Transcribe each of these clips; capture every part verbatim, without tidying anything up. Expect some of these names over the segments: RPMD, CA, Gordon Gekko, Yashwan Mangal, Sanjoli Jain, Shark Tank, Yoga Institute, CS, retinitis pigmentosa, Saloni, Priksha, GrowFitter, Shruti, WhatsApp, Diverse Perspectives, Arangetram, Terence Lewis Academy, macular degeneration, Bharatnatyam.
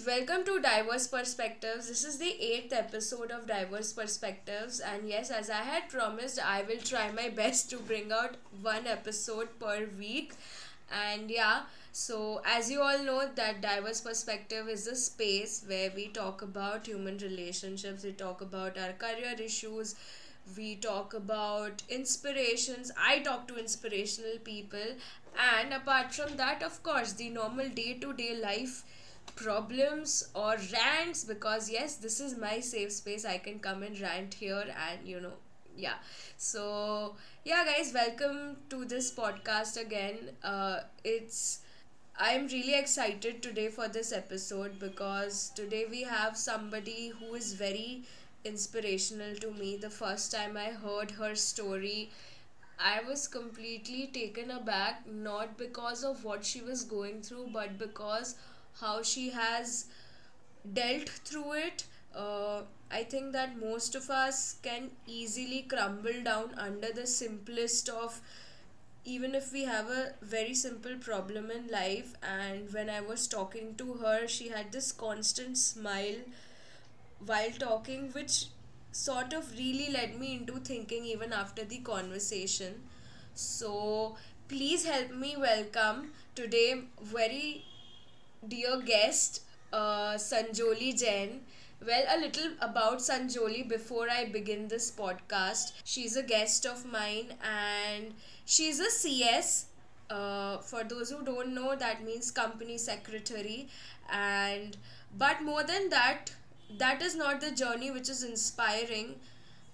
guys, welcome to Diverse Perspectives. This is the eighth episode of Diverse Perspectives, and yes, as I had promised, I will try my best to bring out one episode per week. And yeah, so as you all know that Diverse Perspective is a space where we talk about human relationships, we talk about our career issues, we talk about inspirations, I talk to inspirational people, and apart from that, of course, the normal day-to-day life problems or rants, because yes, this is my safe space. I can come and rant here and you know, yeah. So yeah guys, welcome to this podcast again. Uh, it's I'm really excited today for this episode because today we have somebody who is very inspirational to me. The first time I heard her story, I was completely taken aback, not because of what she was going through, but because how she has dealt through it. Uh, I think that most of us can easily crumble down under the simplest of, even if we have a very simple problem in life. And when I was talking to her, she had this constant smile while talking, which sort of really led me into thinking even after the conversation. So please help me welcome today very dear guest, uh, Sanjoli Jain. Well, a little about Sanjoli before I begin this podcast. She's a guest of mine and she's a C S. Uh, for those who don't know, that means company secretary. And but more than that, that is not the journey which is inspiring.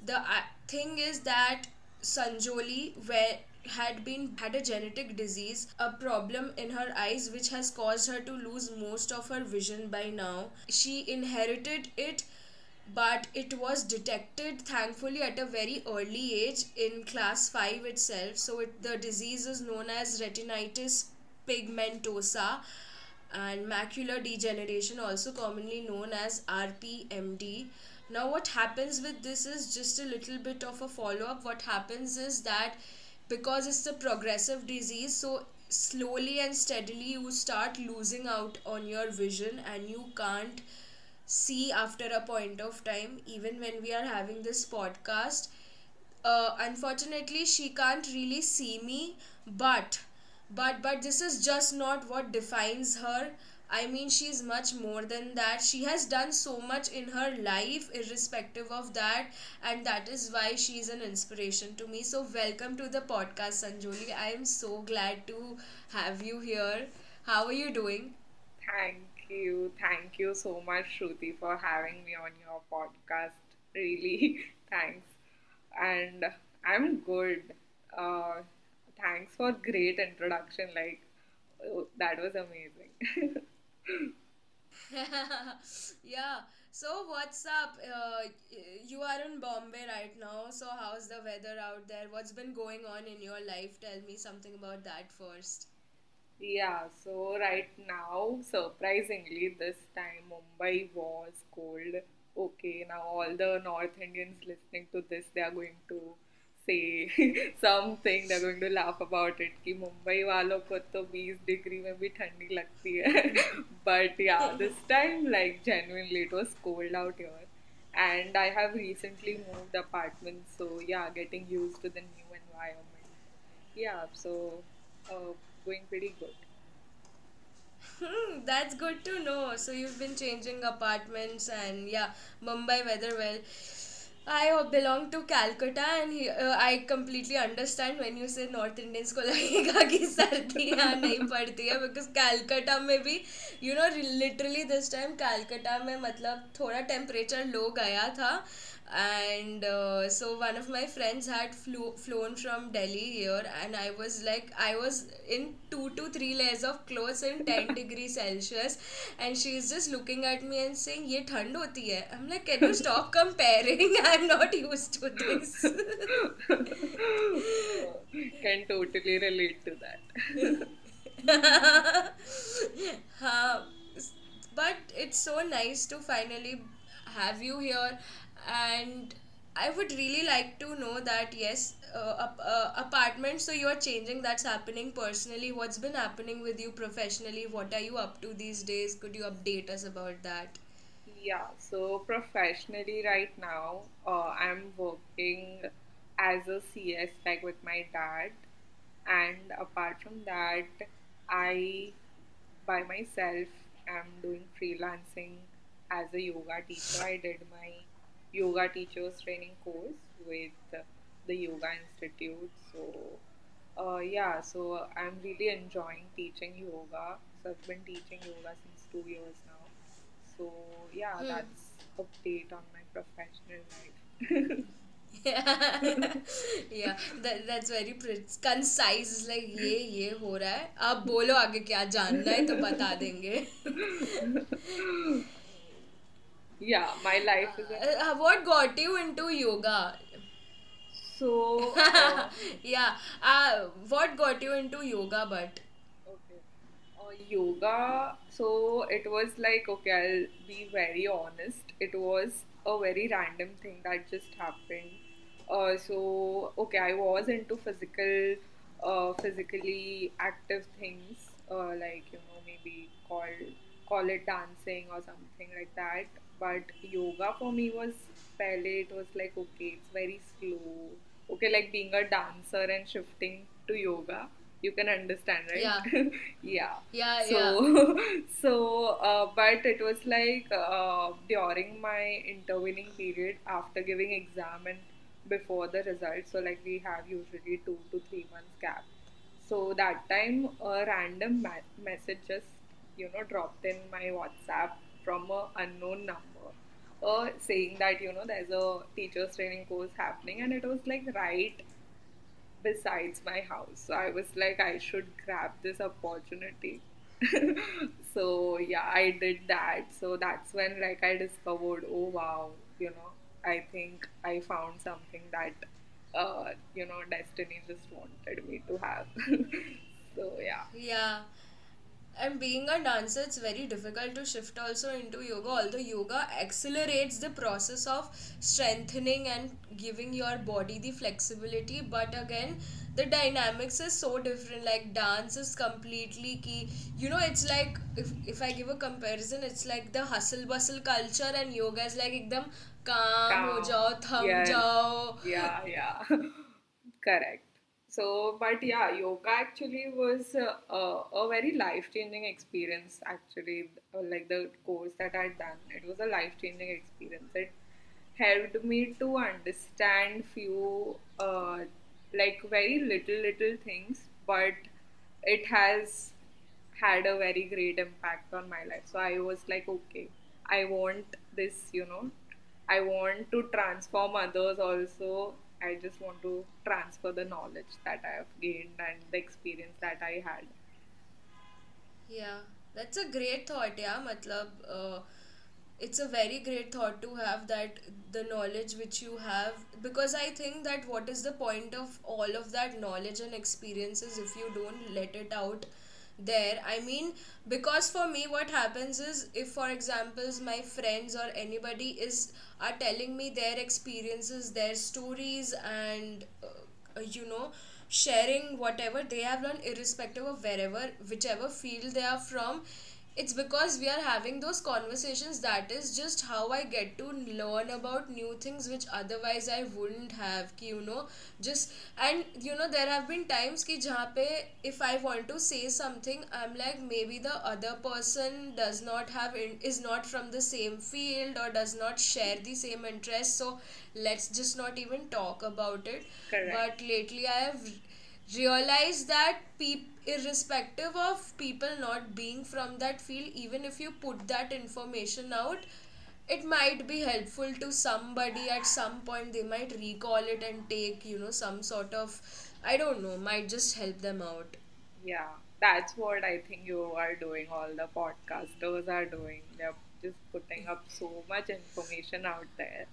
The uh, thing is that Sanjoli where had been had a genetic disease, a problem in her eyes which has caused her to lose most of her vision by now. She inherited it, but it was detected thankfully at a very early age in class five itself. So it, the disease is known as retinitis pigmentosa and macular degeneration, also commonly known as R P M D. Now what happens with this is just a little bit of a follow-up. What happens is that because it's a progressive disease, so slowly and steadily you start losing out on your vision and you can't see after a point of time. Even when we are having this podcast, uh, unfortunately she can't really see me, but But but this is just not what defines her. I mean, she's much more than that. She has done so much in her life irrespective of that, and that is why she's an inspiration to me. So welcome to the podcast, Sanjoli. I am so glad to have you here. How are you doing? Thank you. Thank you so much, Shruti, for having me on your podcast. Really, thanks. And I'm good. Uh, Thanks for great introduction, like, oh, that was amazing. Yeah, so what's up? Uh, you are in Bombay right now, so how's the weather out there? What's been going on in your life? Tell me something about that first. Yeah, so right now, surprisingly, this time Mumbai was cold. Okay, now all the North Indians listening to this, they are going to say something, they're going to laugh about it कि मुंबई वालों को तो twenty degree में भी ठंडी लगती है. But yeah, this time, like, genuinely it was cold out here, and I have recently moved apartment, so yeah, getting used to the new environment. Yeah, so uh, going pretty good. Hmm, that's good to know. So you've been changing apartments and yeah, Mumbai weather. Well, I belong to Calcutta and he, uh, I completely understand when you say North Indians को लगेगा कि सर्दी यहाँ नहीं पड़ती है, because Calcutta में भी, you know, literally this time Calcutta में मतलब थोड़ा temperature low गया था, and uh, so one of my friends had flew, flown from Delhi here, and I was like, I was in two to three layers of clothes in ten degree Celsius, and she's just looking at me and saying ये ठंड होती है. I'm like, can you stop comparing? I'm not used to this. Can totally relate to that. uh, but it's so nice to finally have you here. And I would really like to know that, yes, uh, uh, apartment, so you're changing, that's happening personally. What's been happening with you professionally? What are you up to these days? Could you update us about that? Yeah, so professionally right now, uh, I'm working as a C S, like with my dad. And apart from that, I, by myself, am doing freelancing as a yoga teacher. I did my yoga teachers training course with the Yoga Institute. So uh, yeah, so I'm really enjoying teaching yoga. So I've been teaching yoga since two years now. So yeah, hmm. that's an update on my professional life. yeah, yeah, yeah. That, that's very concise. It's like, ye ye ho raha hai. Aap bolo aage kya janna hai to bata denge. Yeah, my life is... A- uh, what got you into yoga? So... Uh, yeah, uh, what got you into yoga but? Okay. Uh, yoga, so it was like, okay, I'll be very honest. It was a very random thing that just happened. Uh, so, okay, I was into physical, uh, physically active things. Uh, like, you know, maybe call, call it dancing or something like that. But yoga for me was, pehle it was like, okay, it's very slow. Okay, like being a dancer and shifting to yoga, you can understand, right? Yeah. yeah. Yeah, so, yeah. So, uh, but it was like uh, during my intervening period, after giving exam and before the result. So, like we have usually two to three months gap. So, that time a random ma- message just, you know, dropped in my WhatsApp from an unknown number. Uh, saying that, you know, there's a teacher's training course happening, and it was like right besides my house. So I was like, I should grab this opportunity. So yeah, I did that. So that's when like I discovered, oh wow, you know, I think I found something that, uh, you know, destiny just wanted me to have. So yeah. Yeah. And being a dancer, it's very difficult to shift also into yoga, although yoga accelerates the process of strengthening and giving your body the flexibility. But again, the dynamics is so different. Like dance is completely key. You know, it's like, if, if I give a comparison, it's like the hustle bustle culture, and yoga is like ekdam calm ho jao, tham yes. jao. Yeah, yeah. Correct. So, but yeah, yoga actually was uh, a very life-changing experience, actually, like the course that I'd done. It was a life-changing experience. It helped me to understand few, uh, like very little, little things, but it has had a very great impact on my life. So I was like, okay, I want this, you know, I want to transform others also. I just want to transfer the knowledge that I have gained and the experience that I had. Yeah, that's a great thought. Yeah, matlab, uh, it's a very great thought to have, that the knowledge which you have, because I think that what is the point of all of that knowledge and experiences if you don't let it out there? I mean, because for me what happens is, if for example my friends or anybody is are telling me their experiences, their stories, and uh, you know, sharing whatever they have learned, irrespective of wherever, whichever field they are from, it's because we are having those conversations. That is just how I get to learn about new things which otherwise I wouldn't have, ki, you know, just, and you know, there have been times ki jahan pe if I want to say something, I'm like, maybe the other person does not have, is not from the same field or does not share the same interest, so let's just not even talk about it. Correct. But lately I have realized that people, irrespective of people not being from that field, even if you put that information out, it might be helpful to somebody at some point. They might recall it and take, you know, some sort of, I don't know, might just help them out. Yeah, that's what I think you are doing, all the podcasters are doing. They're just putting up so much information out there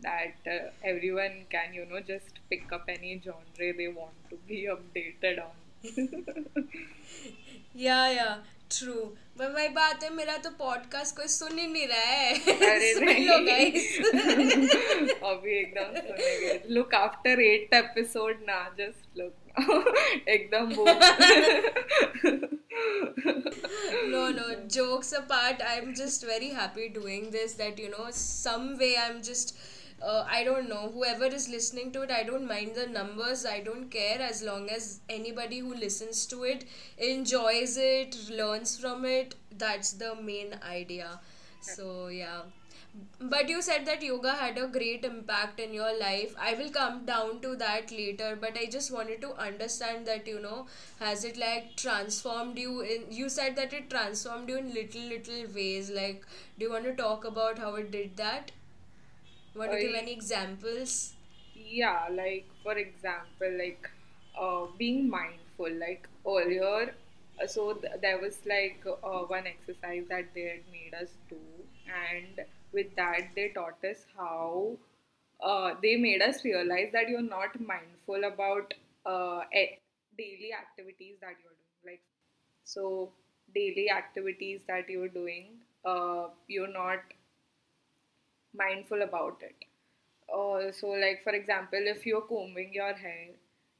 that uh, everyone can, you know, just pick up any genre they want to be updated on. yeah yeah true but वही बात है, मेरा तो podcast कोई सुन ही नहीं रहा है. अरे नहीं लो गाइस, अभी एकदम सुनेंगे. लुक आफ्टर एट एपिसोड ना, जस्ट लुक एकदम no no jokes apart, I'm just very happy doing this, that you know some way I'm just uh, I don't know, whoever is listening to it, I don't mind the numbers, I don't care, as long as anybody who listens to it enjoys it, learns from it, that's the main idea. So yeah. But you said that yoga had a great impact in your life. I will come down to that later, but I just wanted to understand that, you know, has it like transformed you in, you said that it transformed you in little, little ways. Like, do you want to talk about how it did that? Want to uh, give any examples? Yeah, like, for example, like, uh, being mindful, like, earlier, so th- there was like uh, one exercise that they had made us do, and with that they taught us how uh, they made us realize that you're not mindful about uh, daily activities that you're doing. Like, so daily activities that you're doing, uh, you're not mindful about it. Uh, so like, for example, if you're combing your hair,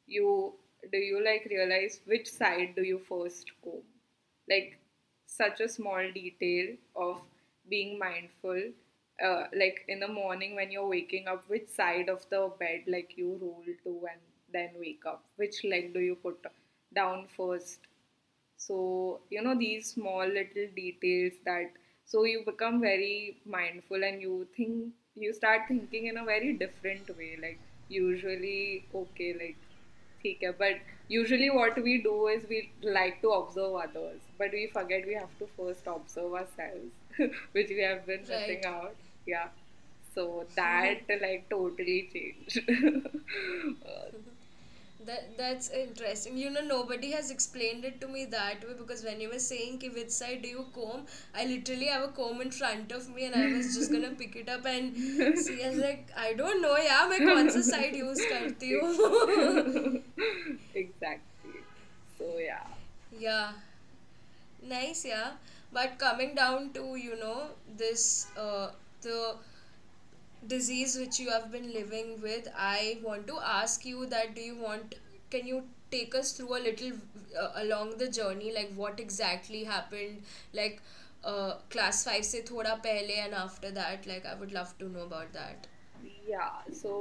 you do you like realize which side do you first comb? Like, such a small detail of being mindful, uh, like in the morning when you're waking up, which side of the bed like you roll to and then wake up, which leg do you put down first. So you know, these small little details that, so you become very mindful and you think, you start thinking in a very different way. Like usually, okay, like but usually what we do is we like to observe others, but we forget we have to first observe ourselves, which we have been missing right. out. Yeah. So that like totally changed. that That's interesting. You know, nobody has explained it to me that way, because when you were saying ki which side do you comb, I literally have a comb in front of me and I was just going to pick it up and see. I was like, I don't know, yeah, मैं कौन सा side use करती हूँ. Exactly. So, yeah. Yeah. Nice, yeah. But coming down to, you know, this, uh, the... disease which you have been living with, I want to ask you that, do you want, can you take us through a little uh, along the journey, like what exactly happened, like uh, class five se thoda pehle and after that, like I would love to know about that. Yeah, so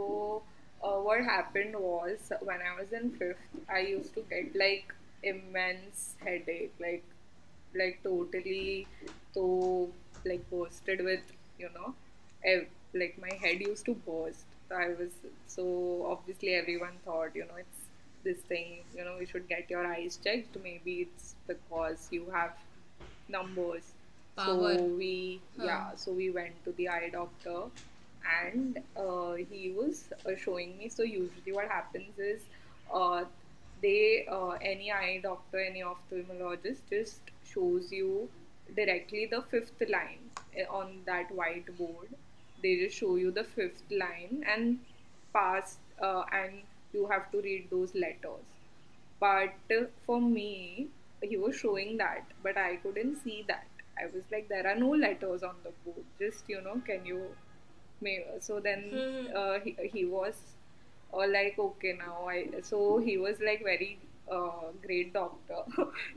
uh, what happened was, when I was in fifth, I used to get like immense headache, like like totally to like bursted with, you know, ev- like my head used to burst. I was, so obviously everyone thought, you know, it's this thing, you know, you should get your eyes checked, maybe it's because you have numbers. Power. So we huh. yeah so we went to the eye doctor and uh, he was uh, showing me. So usually what happens is uh, they uh, any eye doctor, any ophthalmologist just shows you directly the fifth line on that whiteboard. They just show you the fifth line and pass, uh, and you have to read those letters. But uh, for me, he was showing that, but I couldn't see that. I was like, there are no letters on the board. Just, you know, can you... Maybe. So then mm-hmm. uh, he, he was uh, like, okay, now I... So he was like very uh, great doctor.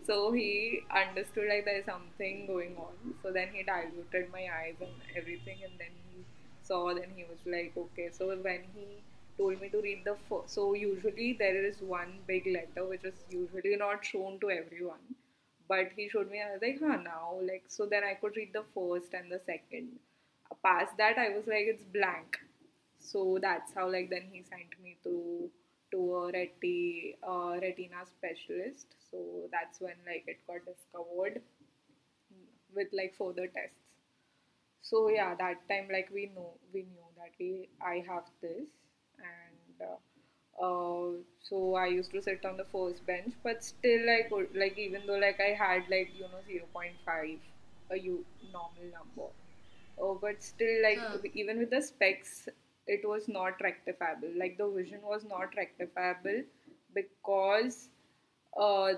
So he understood like there is something going on. So then he diluted my eyes and everything, and then saw, then he was like, okay. So when he told me to read the first, so usually there is one big letter which is usually not shown to everyone, but he showed me, I was like, huh, now, like, so then I could read the first and the second. Past that, I was like, it's blank. So that's how, like, then he sent me to to a reti, uh, retina specialist. So that's when, like, it got discovered with, like, further tests. So yeah, that time like we know we knew that we I have this, and uh, uh, so I used to sit on the first bench, but still I could, like, even though like I had like, you know, zero point five a u- normal number, uh, but still like huh. even with the specs it was not rectifiable. Like the vision was not rectifiable because uh,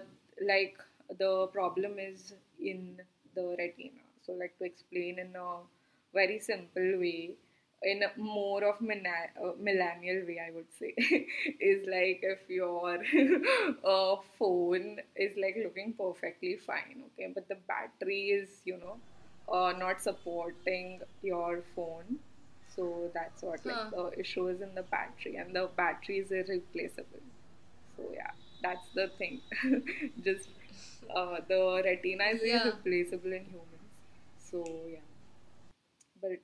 like the problem is in the retina. So like to explain in a very simple way, in a more of mena- uh, millennial way, I would say, is like if your uh, phone is like looking perfectly fine, okay, but the battery is, you know, uh, not supporting your phone. So that's what huh. like the issue is in the battery, and the battery is irreplaceable. So yeah, that's the thing. Just uh, the retina is yeah. irreplaceable in humans. So yeah, but.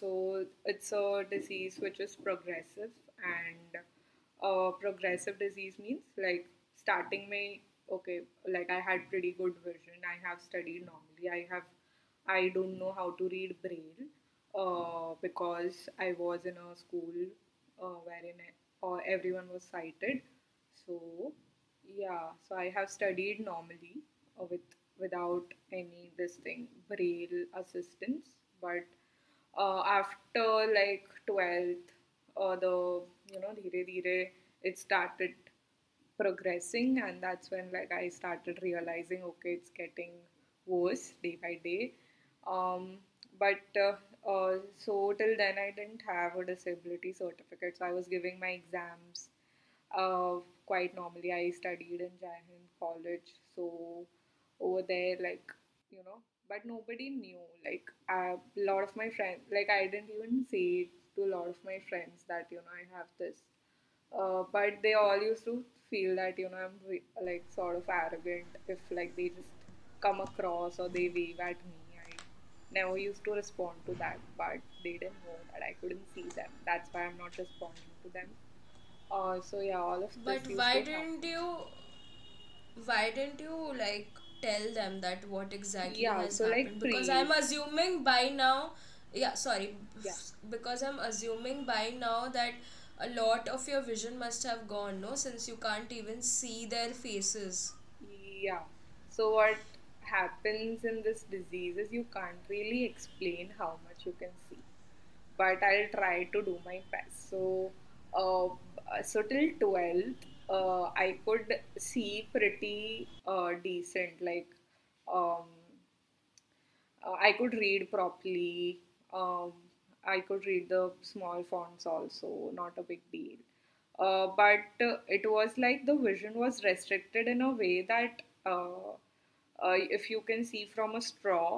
So it's a disease which is progressive, and uh, progressive disease means like starting my okay like I had pretty good vision, I have studied normally, I have I don't know how to read braille uh, because I was in a school uh, wherein or uh, everyone was sighted, so yeah so I have studied normally uh, with without any this thing braille assistance, but Uh, after like twelfth, uh, the you know, dheere dheere, it started progressing, and that's when like I started realizing, okay, it's getting worse day by day. Um, but uh, uh, so till then I didn't have a disability certificate, so I was giving my exams uh, quite normally. I studied in Jai Hind College, so over there like you know. But nobody knew, like, a lot of my friends, like, I didn't even say to a lot of my friends that, you know, I have this. Uh, but they all used to feel that, you know, I'm, re- like, sort of arrogant if, like, they just come across or they wave at me. I never used to respond to that, but they didn't know that I couldn't see them. That's why I'm not responding to them. Uh, so, yeah, all of this But why didn't happen. you, why didn't you, like... tell them that what exactly yeah, has so happened like pre- because I'm assuming by now yeah sorry yeah. because I'm assuming by now that a lot of your vision must have gone, no, since you can't even see their faces. Yeah so what happens in this disease is you can't really explain how much you can see, but I'll try to do my best. So uh, so till twelfth Uh, I could see pretty uh, decent, like um, uh, I could read properly, um, I could read the small fonts also, not a big deal. Uh, but uh, it was like the vision was restricted in a way that uh, uh, if you can see from a straw,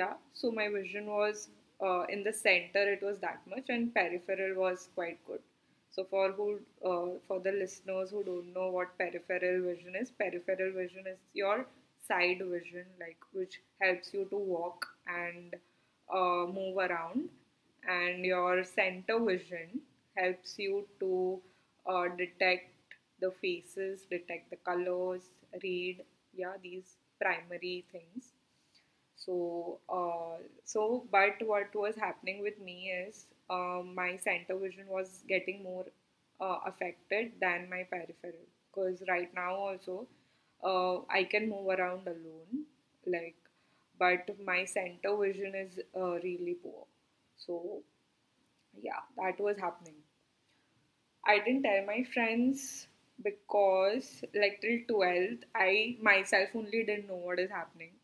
yeah, so my vision was uh, in the center, it was that much, and peripheral was quite good. So for who, uh, for the listeners who don't know what peripheral vision is, peripheral vision is your side vision, like which helps you to walk and uh, move around, and your center vision helps you to uh, detect the faces, detect the colors, read, yeah, these primary things. So, uh, so but what was happening with me is uh, my center vision was getting more uh, affected than my peripheral, because right now also uh, I can move around alone, like, but my center vision is uh, really poor. So yeah, that was happening. I didn't tell my friends because like till twelfth, I myself only didn't know what is happening.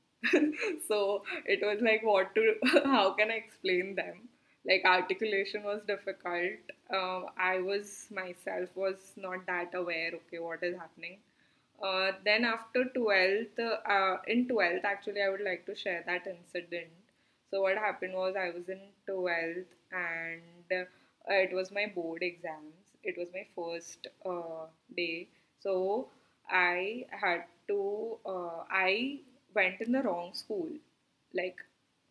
So it was like what to how can I explain them, like articulation was difficult. uh, I was myself was not that aware, okay, what is happening. Uh, then after twelfth, uh, in twelfth actually I would like to share that incident. So what happened was I was in twelfth and uh, it was my board exams, it was my first uh, day, so I had to uh, I went in the wrong school, like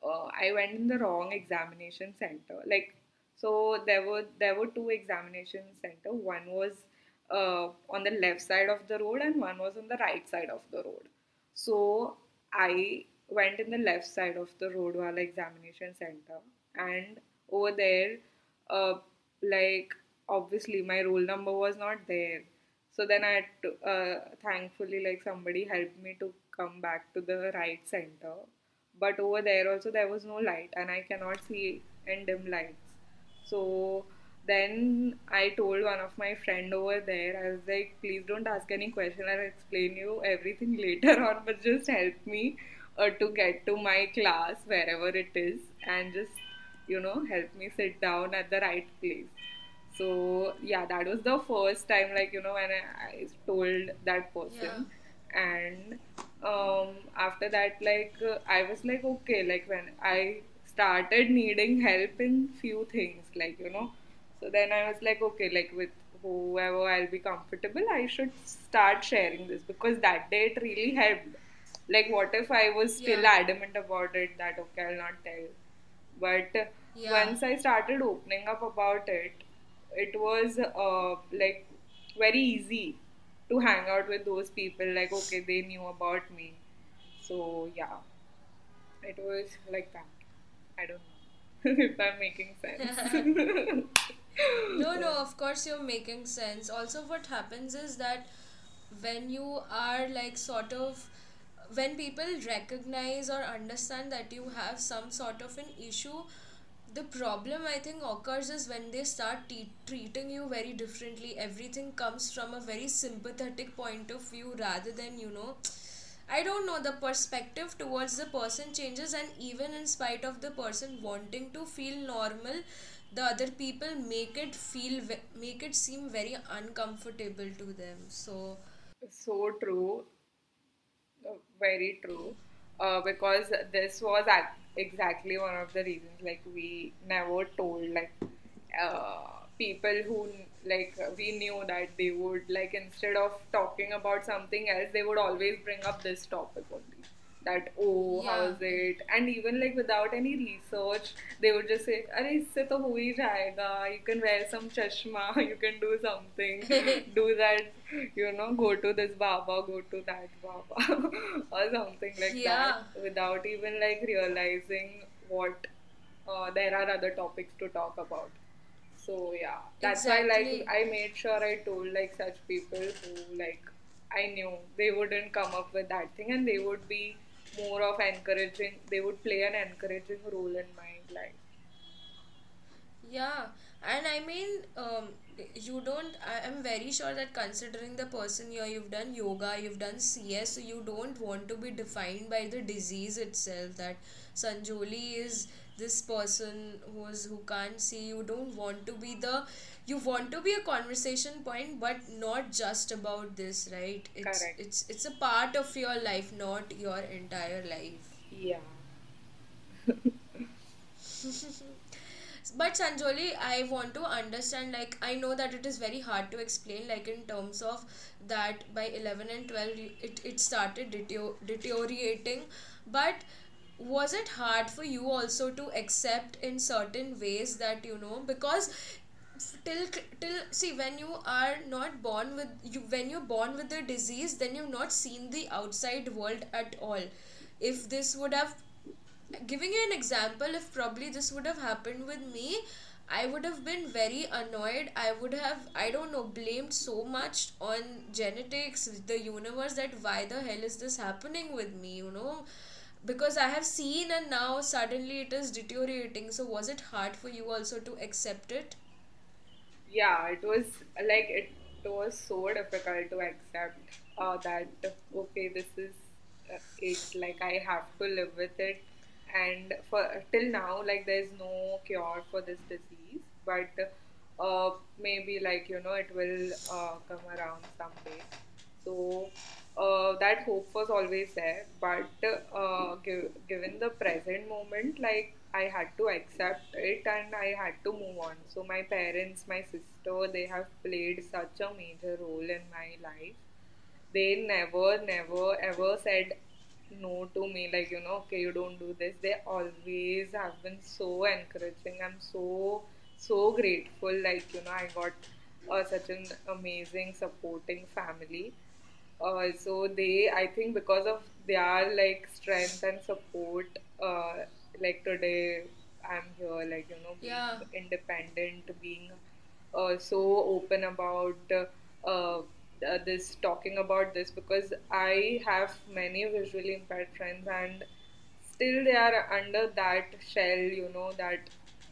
uh, I went in the wrong examination center, like so there were there were two examination center, one was uh, on the left side of the road and one was on the right side of the road. So I went in the left side of the road wala examination center, and over there uh, like obviously my roll number was not there. So then I had to, uh, thankfully like somebody helped me to come back to the right center, but over there also there was no light and I cannot see in dim lights. So then I told one of my friend over there, I was like, please don't ask any question, I'll explain you everything later on, but just help me uh, to get to my class wherever it is, and just, you know, help me sit down at the right place. So yeah, that was the first time, like, you know, when I, I told that person. Yeah. And um, after that, like, uh, I was like, okay, like, when I started needing help in few things, like, you know, so then I was like, okay, like, with whoever I'll be comfortable, I should start sharing this, because that day it really helped. Like, what if I was still yeah. adamant about it, that okay, I'll not tell. But yeah. once I started opening up about it, it was uh, like very easy to hang out with those people. Like, okay, they knew about me. So yeah, it was like that. I don't know if I'm making sense. No, no, of course you're making sense. Also, what happens is that when you are like sort of, when people recognize or understand that you have some sort of an issue, the problem I think occurs is when they start te- treating you very differently. Everything comes from a very sympathetic point of view rather than, you know, I don't know, the perspective towards the person changes, and even in spite of the person wanting to feel normal, the other people make it feel, make it seem very uncomfortable to them. So, so true. Very true. Uh, because this was act- exactly one of the reasons, like, we never told, like, uh, people who, like, we knew that they would, like, instead of talking about something else, they would always bring up this topic only. That, oh, yeah. how's it? And even, like, without any research, they would just say, "Arey, isse to ho hi jayega. You can wear some chashma, you can do something, do that, you know, go to this Baba, go to that Baba," or something like yeah. that, without even, like, realizing what uh, there are other topics to talk about. So, yeah, that's exactly. why, like, I made sure I told, like, such people who, like, I knew they wouldn't come up with that thing, and they would be more of encouraging, they would play an encouraging role in my life. Yeah, and I mean, um, you don't, I am very sure that considering the person here, you've done yoga, you've done C S, so you don't want to be defined by the disease itself, that Sanjoli is this person who is, who can't see. You don't want to be the, you want to be a conversation point, but not just about this, right? It's, correct. It's, it's a part of your life, not your entire life. Yeah. But Sanjoli, I want to understand, like, I know that it is very hard to explain, like, in terms of that by eleven and twelve, it, it started deterior- deteriorating, but was it hard for you also to accept in certain ways that, you know, because till till see, when you are not born with you when you're born with the disease, then you've not seen the outside world at all. If this would have, giving you an example, if probably this would have happened with me, I would have been very annoyed. I would have, I don't know, blamed so much on genetics, the universe, that why the hell is this happening with me, you know? Because I have seen, and now suddenly it is deteriorating. So was it hard for you also to accept it? Yeah, it was like, it, it was so difficult to accept uh, that, okay, this is uh, it, like, I have to live with it. And for till now, like, there's no cure for this disease, but uh, maybe, like, you know, it will uh, come around someday. So Uh, that hope was always there, but uh, g- given the present moment, like, I had to accept it and I had to move on. So my parents, my sister, they have played such a major role in my life. They never, never, ever said no to me, like, you know, okay, you don't do this. They always have been so encouraging. I'm so, so grateful, like, you know, I got uh, such an amazing supporting family. Uh, so they, I think because of their, like, strength and support, uh, like, today I'm here, like, you know, being yeah. independent, being uh, so open about uh, uh, this, talking about this, because I have many visually impaired friends, and still they are under that shell, you know, that,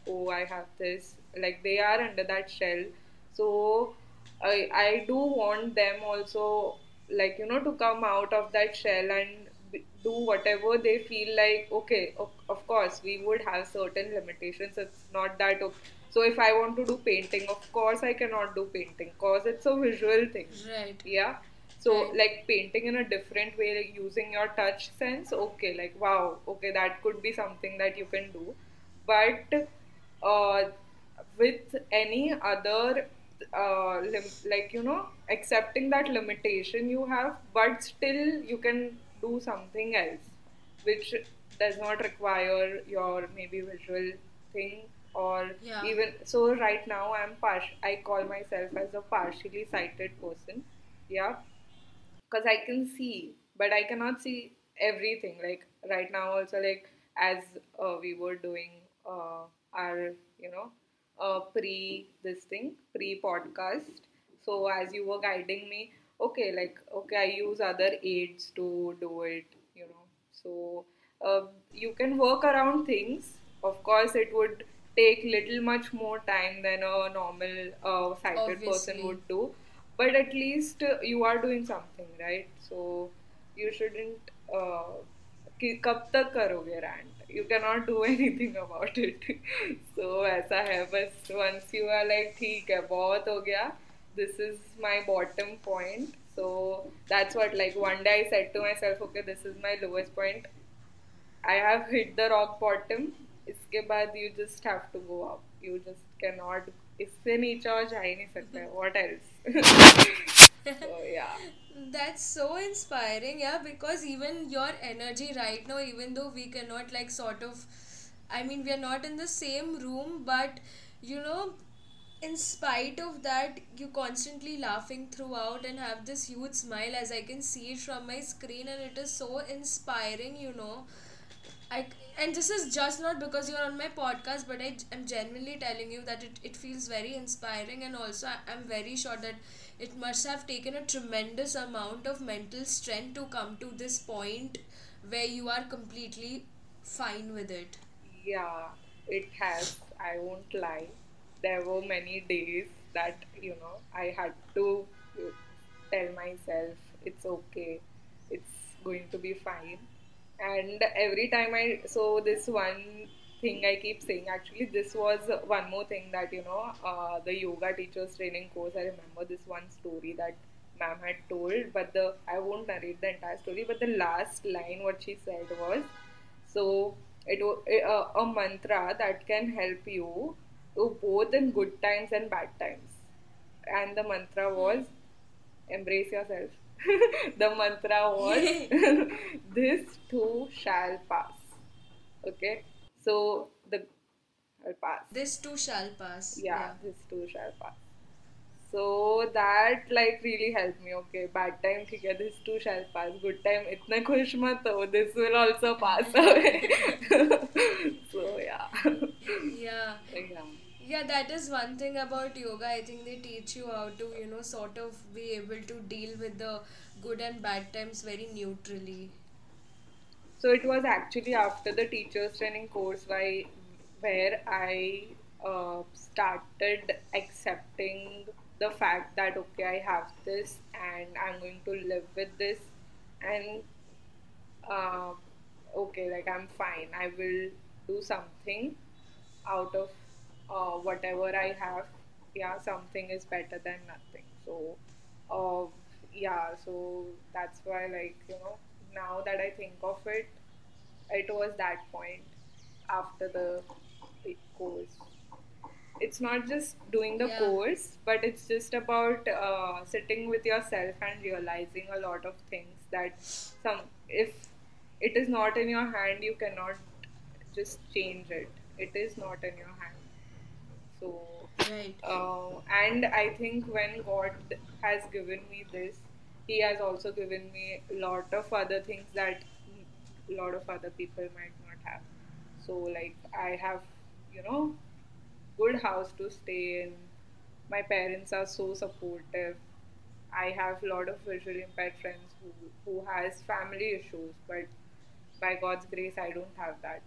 oh, I have this, like, they are under that shell. So I, I do want them also, like, you know, to come out of that shell and do whatever they feel like. Okay, of course, we would have certain limitations. It's not that. Okay. So if I want to do painting, of course I cannot do painting because it's a visual thing. Right. Yeah. So right. like painting in a different way, like using your touch sense. Okay. Like, wow. Okay. That could be something that you can do. But uh, with any other uh, lim- like, you know, accepting that limitation you have, but still you can do something else, which does not require your maybe visual thing or yeah. even, so right now I'm par- I call myself as a partially sighted person. Yeah. Because I can see, but I cannot see everything. Like right now also, like as uh, we were doing uh, our, you know, uh, pre this thing, pre podcast. So as you were guiding me, okay, like, okay, I use other aids to do it, you know. So uh, you can work around things. Of course, it would take little much more time than a normal uh, sighted Obviously. person would do. But at least uh, you are doing something, right? So you shouldn't... Uh, कब तक करोगे rant? You cannot do anything about it. So ऐसा है बस, once you are like, ठीक है, बहुत हो गया. This is my bottom point. So that's what, like, one day I said to myself, okay, this is my lowest point. I have hit the rock bottom. इसके बाद you just have to go up. You just cannot. इससे नीचे और जा ही नहीं सकता है. What else? So yeah. That's so inspiring, yeah, because even your energy right now, even though we cannot, like, sort of, I mean, we are not in the same room, but, you know, in spite of that, you constantly laughing throughout and have this huge smile, as I can see it from my screen, and it is so inspiring, you know. I, and this is just not because you're on my podcast, but I am genuinely telling you that it, it feels very inspiring, and also I, I'm very sure that it must have taken a tremendous amount of mental strength to come to this point where you are completely fine with it. Yeah, it has. I won't lie. There were many days that, you know, I had to tell myself, it's okay, it's going to be fine. And every time I, so this one thing I keep saying, actually this was one more thing that, you know, uh, the yoga teachers training course, I remember this one story that ma'am had told, but the, I won't narrate the entire story, but the last line what she said was, so it uh, a mantra that can help you to both in good times and bad times. And the mantra was, embrace yourself. The mantra was, this too shall pass. Okay, so the I'll pass. This too shall pass. Yeah, yeah, this too shall pass. So that, like, really helped me. Okay, bad time, okay, this too shall pass. Good time, itna khush mat ho, this will also pass away. So yeah. Yeah. Yeah. Yeah, that is one thing about yoga. I think they teach you how to, you know, sort of be able to deal with the good and bad times very neutrally. So it was actually after the teacher's training course why, where I uh, started accepting the fact that, okay, I have this and I'm going to live with this, and uh, okay, like, I'm fine. I will do something out of Uh, whatever I have. Yeah, something is better than nothing. So, uh, yeah, so that's why, like, you know, now that I think of it, it was that point after the course. It's not just doing the yeah. course, but it's just about uh, sitting with yourself and realizing a lot of things that some, if it is not in your hand, you cannot just change it. It is not in your hand. So, right. uh, and I think when God has given me this, He has also given me a lot of other things that a lot of other people might not have. So, like, I have, you know, good house to stay in. My parents are so supportive. I have a lot of visually impaired friends who, who has family issues, but by God's grace, I don't have that.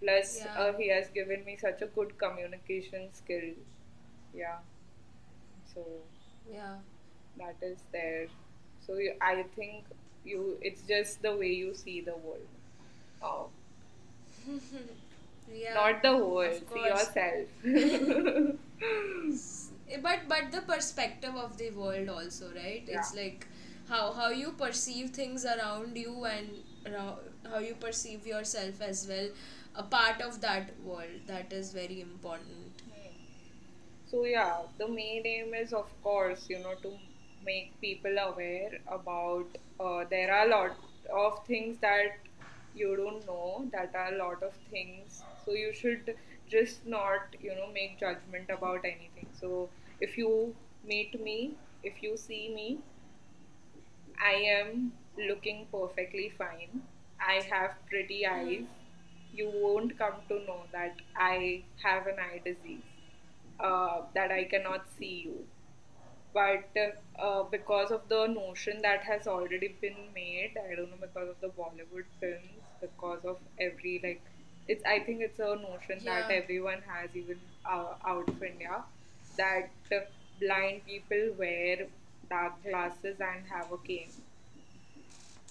Plus, yeah. uh, He has given me such a good communication skill. Yeah. So, yeah, that is there. So, I think you it's just the way you see the world. Oh. Yeah, not the world, see yourself. But but the perspective of the world also, right? Yeah. It's like how how you perceive things around you and how you perceive yourself as well. A part of that world that is very important. So yeah, the main aim is, of course, you know, to make people aware about uh, there are a lot of things that you don't know, that are a lot of things. So you should just not, you know, make judgment about anything. So if you meet me, if you see me, I am looking perfectly fine. I have pretty eyes. You won't come to know that I have an eye disease, uh, that I cannot see you. But uh, because of the notion that has already been made, I don't know, because of the Bollywood films, because of every, like, it's. I think it's a notion yeah. that everyone has, even uh, out of India, that blind people wear dark glasses and have a cane.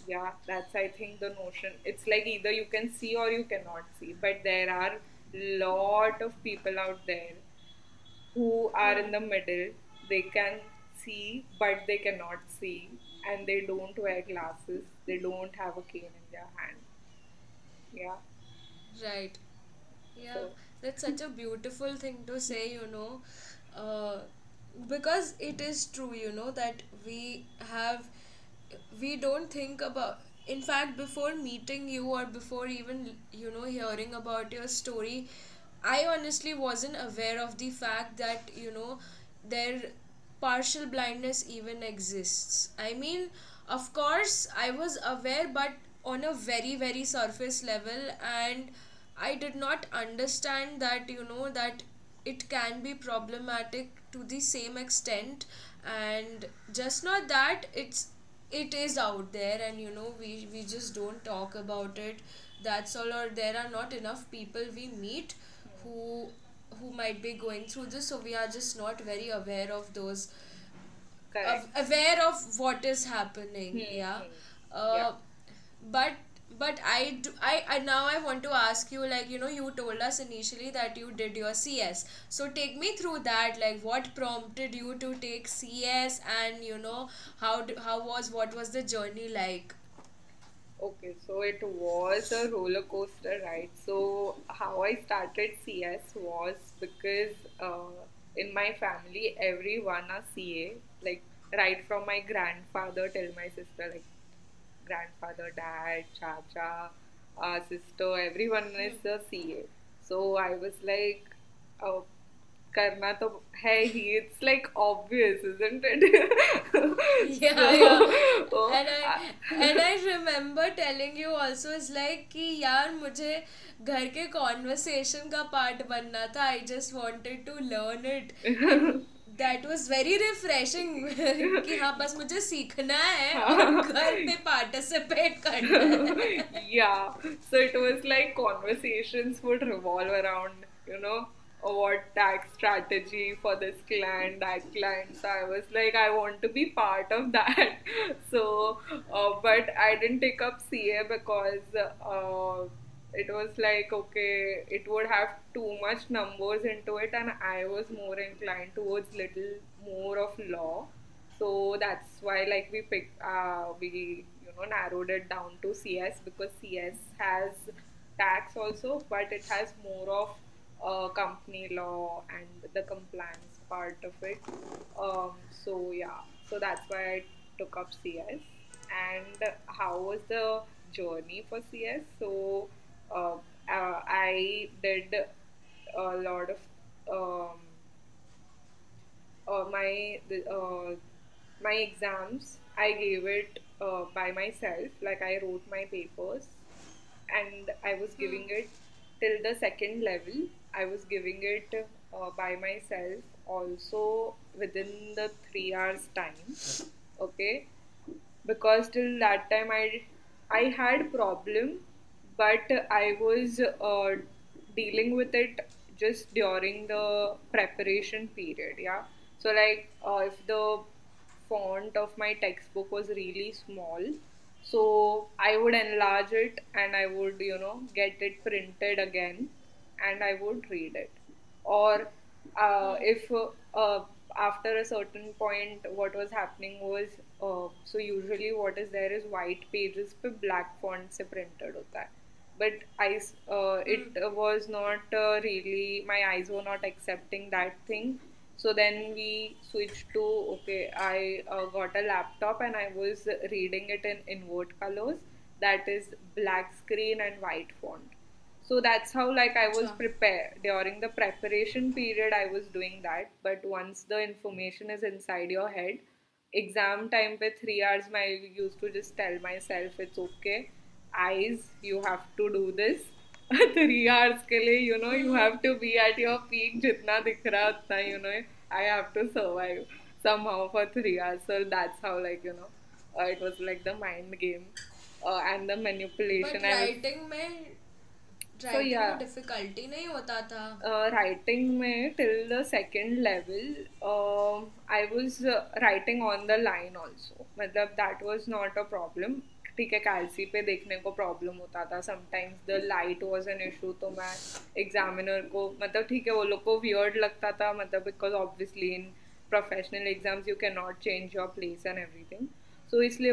Yeah, that's, I think, the notion. It's like either you can see or you cannot see. But there are a lot of people out there who are mm. in the middle. They can see, but they cannot see. And they don't wear glasses. They don't have a cane in their hand. Yeah. Right. Yeah. So. That's such a beautiful thing to say, you know. Uh, because it is true, you know, that we have... we don't think about, in fact, before meeting you or before even, you know, hearing about your story, I honestly wasn't aware of the fact that, you know, their partial blindness even exists. I mean, of course, I was aware, but on a very, very surface level, and I did not understand that, you know, that it can be problematic to the same extent, and just not that, it's it is out there, and you know we we just don't talk about it, that's all, or there are not enough people we meet who who might be going through this, so we are just not very aware of those uh, aware of what is happening. mm-hmm. yeah uh yeah. but but I, do, I I now I want to ask you, like, you know, you told us initially that you did your C S, so take me through that, like what prompted you to take C S, and you know how do, how was what was the journey like? Okay, so it was a roller coaster ride. So how I started C S was because uh, in my family everyone are C A, like right from my grandfather till my sister, like grandfather, dad, chacha, uh, sister, everyone is a C A. So I was like, oh, karna to hai hi, it's like obvious, isn't it? yeah, so, yeah. Oh, and, I, and I remember telling you also, it's like, ki yaar, mujhe ghar ke conversation ka part banna tha, I just wanted to learn it. That was very refreshing कि हाँ बस मुझे सीखना है और घर पे participate करना है. Yeah, so it was like conversations would revolve around, you know, what tax strategy for this client, that client. So I was like, I want to be part of that. So, uh, but I didn't take up C A because uh, it was like, okay, it would have too much numbers into it, and I was more inclined towards little more of law. So that's why, like, we picked, uh, we, you know, narrowed it down to C S, because C S has tax also, but it has more of uh, company law and the compliance part of it. Um, so yeah, so that's why I took up C S. And how was the journey for C S? So Uh, uh, I did a lot of um, uh, my uh, my exams. I gave it uh, by myself. Like, I wrote my papers, and I was giving mm. it till the second level. I was giving it uh, by myself, also within the three hours time. Okay, because till that time I I had problem. But I was uh, dealing with it just during the preparation period, yeah. So, like, uh, if the font of my textbook was really small, So I would enlarge it and I would, you know, get it printed again and I would read it. Or uh, if uh, uh, after a certain point what was happening was, uh, so usually what is there is white pages pe black font se printed hota hai. But I, uh, it was not uh, really, my eyes were not accepting that thing. So then we switched to, okay, I uh, got a laptop and I was reading it in invert colors. That is black screen and white font. So that's how like I was prepared. During the preparation period, I was doing that. But once the information is inside your head, exam time pe three hours, I used to just tell myself, it's okay. Eyes, you have to do this. Three hours ke liye, you know, you have to be at your peak. Jitna dikh raha utna, you know, I have to survive somehow for three hours. So that's how, like, you know, uh, it was like the mind game uh, and the manipulation. But writing mein, writing so, yeah, difficulty nahi hota tha. Uh, writing mein till the second level, uh, I was uh, writing on the line also. Matlab, that was not a problem. ठीक है, कैल्सी पे देखने को problem होता था. Sometimes the light was an issue, तो मैं examiner को, मतलब ठीक है, वो लोग को वियर्ड लगता था, मतलब because obviously in professional exams you can not change your place and everything. So इसलिए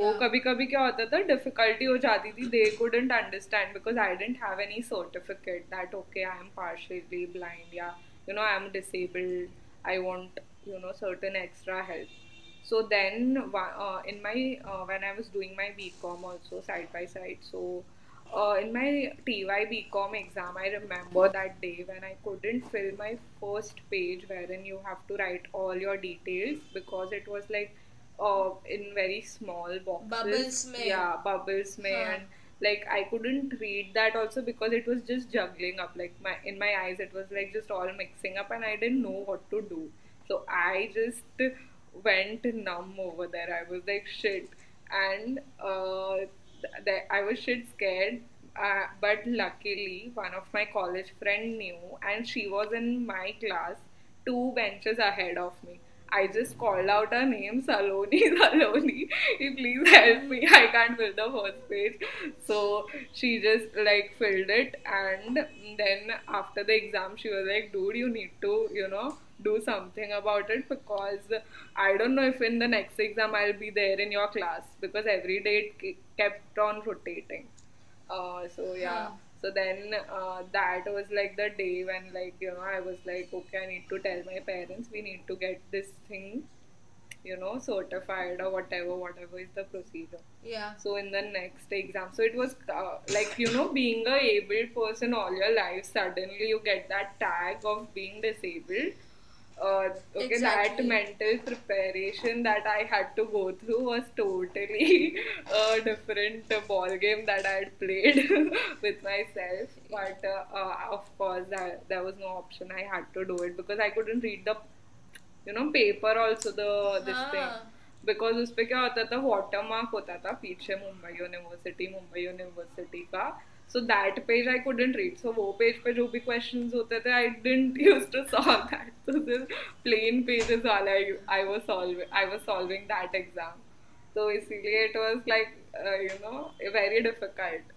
वो कभी कभी क्या होता था, डिफिकल्टी हो जाती थी. They couldn't understand because I didn't have any certificate that okay I am partially blind या you know I am disabled, I want you know certain extra help. So then, uh, in my uh, when I was doing my BCom also side by side, so uh, in my T Y BCom exam, I remember that day when I couldn't fill my first page wherein you have to write all your details because it was like uh, in very small boxes. Bubbles mein. Yeah, bubbles mein. Huh. And like I couldn't read that also because it was just juggling up. Like my in my eyes, it was like just all mixing up and I didn't know what to do. So I just went numb over there. I was like shit, and uh, th- th- I was shit scared, uh, but luckily one of my college friend knew and she was in my class two benches ahead of me. I just called out her name, Saloni, Saloni, please help me, I can't fill the first page. So she just like filled it, and then after the exam she was like, dude, you need to, you know, do something about it because I don't know if in the next exam I'll be there in your class because every day it kept on rotating. Uh, so yeah, so then uh, that was like the day when, like, you know, I was like, okay, I need to tell my parents, we need to get this thing, you know, certified or whatever, whatever is the procedure. Yeah. So in the next exam, so it was uh, like, you know, being a able person all your life, suddenly you get that tag of being disabled. Uh, okay, exactly. That mental preparation that I had to go through was totally a different uh, ball game that I had played with myself. But uh, uh, of course, that, there was no option. I had to do it because I couldn't read the, you know, paper also, the this ah. thing. Because उस पे क्या होता था, watermark होता था पीछे Mumbai university Mumbai university का. So that page I couldn't read. So वो page पे जो भी questions होते थे, I didn't used to solve that. So this plain pages वाला I, I was solving. I was solving that exam. So इसीलिए it was like uh, you know, very difficult.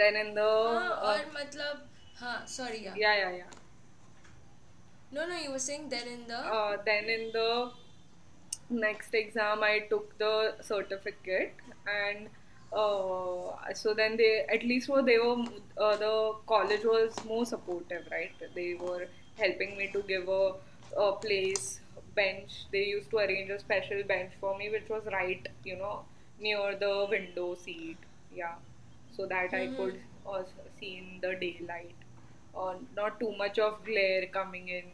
Then in the हाँ और मतलब हाँ sorry yeah yeah yeah yeah. No no you were saying then in the uh, then in the next exam I took the certificate and. Uh, so then they at least were they were uh, the college was more supportive, right? They were helping me to give a, a place bench. They used to arrange a special bench for me, which was right, you know, near the window seat. Yeah, so that mm-hmm. I could uh, see in the daylight, or uh, not too much of glare coming in.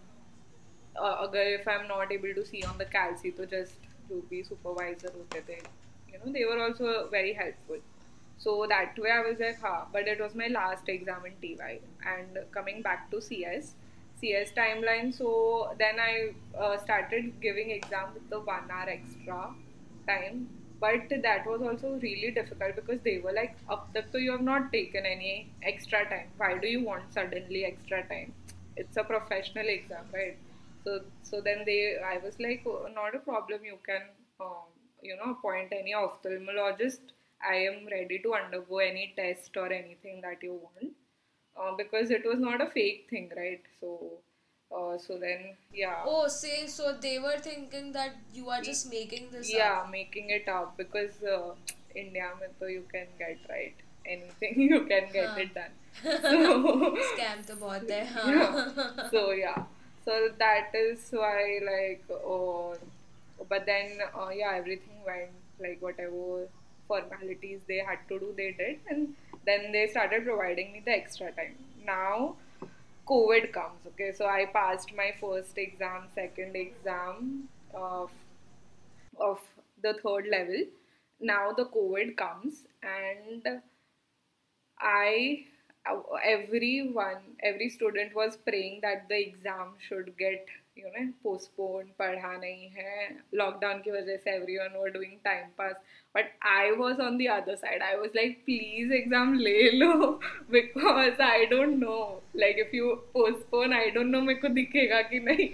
Uh, agar if I'm not able to see on the calci, to just jo bhi supervisor hote the. You know, they were also very helpful. So that way I was like, ha, but it was my last exam in T Y. And coming back to C S, C S timeline, so then I uh, started giving exam with the one hour extra time. But that was also really difficult because they were like, up tak to you have not taken any extra time. Why do you want suddenly extra time? It's a professional exam, right? So, so then they, I was like, oh, not a problem, you can... Um, you know, appoint any ophthalmologist. I am ready to undergo any test or anything that you want, uh, because it was not a fake thing, right? So, uh, so then, yeah. Oh, see, so they were thinking that you are just making this yeah, up. Yeah, making it up, because uh, India, you can get right anything, you can get huh. it done. So, scam to bahut hai, huh? Yeah. So, yeah. So that is why, like, oh, but then, uh, yeah, everything went, like, whatever formalities they had to do, they did. And then they started providing me the extra time. Now, COVID comes, okay? So I passed my first exam, second exam of, of the third level. Now the COVID comes, and I... everyone, every student was praying that the exam should get, you know, postponed, padha nahi hai, lockdown ki wajah se everyone were doing time pass, but I was on the other side. I was like, please exam le lo, because I don't know, like if you postpone, I don't know meko dikhega ki nahi,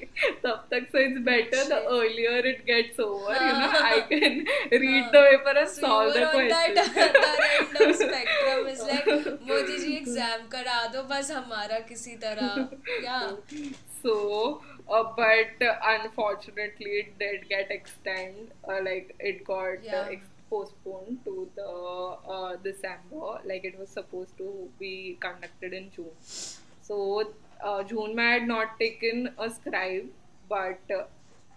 tab tak, so it's better the earlier it gets over, you know, I can read the paper and solve the question. So you were on that end of spectrum, it's like, Modi ji exam kara do, bas hamara kisi tarah, yeah. So, uh, but uh, unfortunately it did get extended, uh, like it got yeah. uh, ex- postponed to the uh, December, like it was supposed to be conducted in June. So, uh, June I had not taken a scribe, but uh,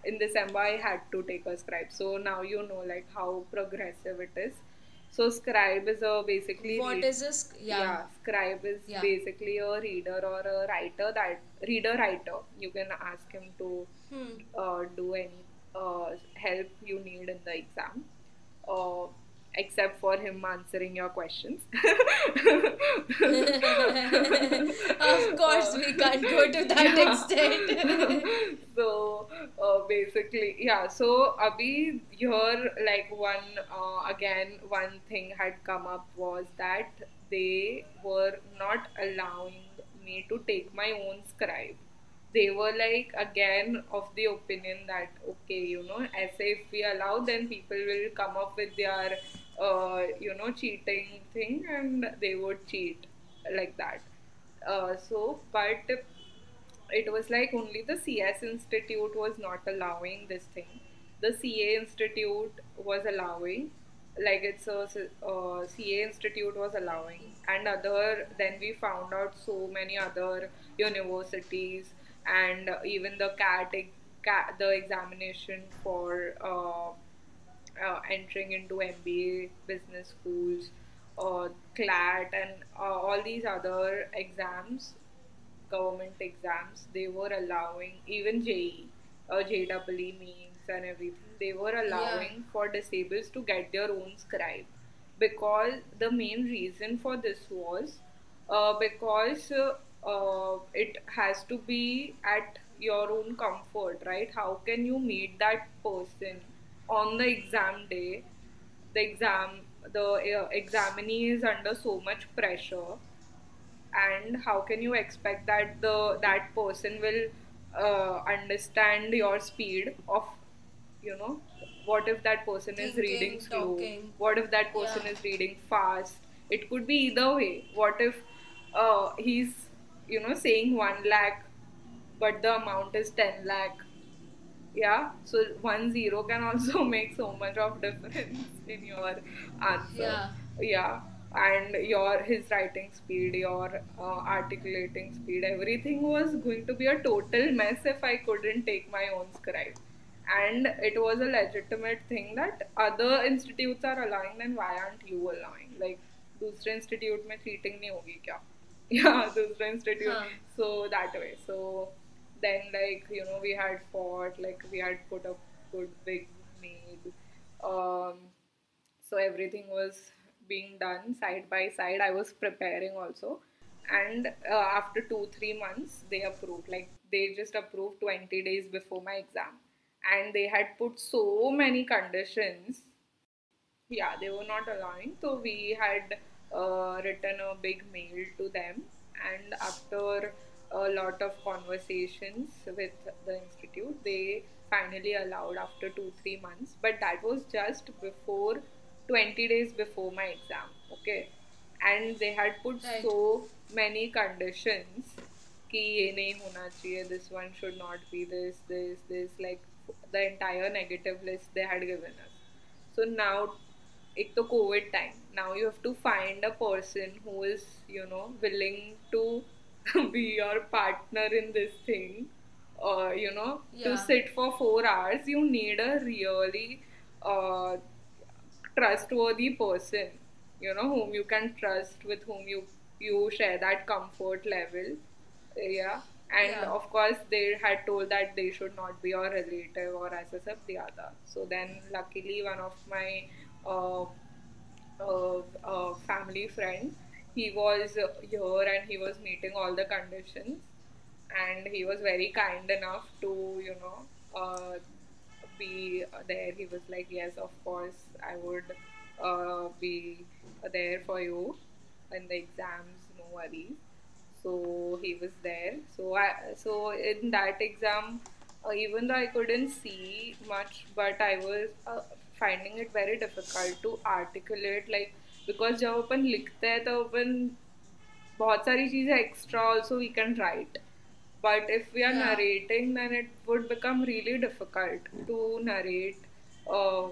in December I had to take a scribe. So now you know, like, how progressive it is. So scribe is a basically what read- is a sc- yeah. yeah scribe is yeah. basically a reader or a writer that reader writer you can ask him to hmm. uh, do any uh, help you need in the exam, uh, except for him answering your questions. Of course, uh, we can't go to that yeah. extent. So uh, basically, yeah. So abhi here, like one uh, again, one thing had come up was that they were not allowing me to take my own scribe. They were like, again, of the opinion that, okay, you know, as if we allow, then people will come up with their, uh, you know, cheating thing, and they would cheat like that. Uh, so, but it was like only the C S Institute was not allowing this thing. The C A Institute was allowing, like it's a uh, C A Institute was allowing, and other, then we found out so many other universities, and even the C A T, the examination for uh, uh, entering into M B A business schools, uh, C L A T, and uh, all these other exams, government exams, they were allowing, even J E E, uh, J E E means and everything, they were allowing yeah. for disabled to get their own scribe, because the main reason for this was uh, because uh, uh, it has to be at your own comfort, right? How can you meet that person on the exam day? The exam, the uh, examinee is under so much pressure, and how can you expect that the that person will uh, understand your speed of, you know, what if that person Thinking, is reading slow? Talking. What if that person yeah. is reading fast? It could be either way. What if uh, he's, you know, saying one lakh, but the amount is ten lakh? Yeah. So one zero can also make so much of difference in your answer. Yeah. Yeah. And your his writing speed, your uh, articulating speed, everything was going to be a total mess if I couldn't take my own scribe. And it was a legitimate thing that other institutes are allowing, then why aren't you allowing? Like, dusre institute mein cheating nahi hogi kya? Yeah, dusre institute. Huh. So that way. So then, like, you know, we had fought, like we had put up good big maid. Um, so everything was being done side by side. I was preparing also. And uh, after two, three months, they approved. Like, they just approved twenty days before my exam. And they had put so many conditions. Yeah, they were not allowing. So we had uh, written a big mail to them. And after a lot of conversations with the institute. They finally allowed after two, three months. But that was just before, twenty days before my exam. Okay. And they had put right. so many conditions. Ki ye nahi hona chahiye, this one should not be this, this, this. Like the entire negative list they had given us. So now, it's the COVID time. Now you have to find a person who is, you know, willing to be your partner in this thing. Or, uh, you know, yeah. to sit for four hours. You need a really uh, trustworthy person, you know, whom you can trust, with whom you, you share that comfort level. Yeah. And yeah. of course, they had told that they should not be your relative or S S F the other. So then, luckily, one of my uh, uh, uh, family friends, he was here and he was meeting all the conditions. And he was very kind enough to, you know, uh, be there. He was like, yes, of course, I would uh, be there for you in the exams, no worries. So he was there. So I, so in that exam, uh, even though I couldn't see much, but I was uh, finding it very difficult to articulate, like, because जब अपन लिखते हैं तो अपन बहुत सारी चीजें extra also we can write. But if we are yeah. narrating, then it would become really difficult to narrate uh,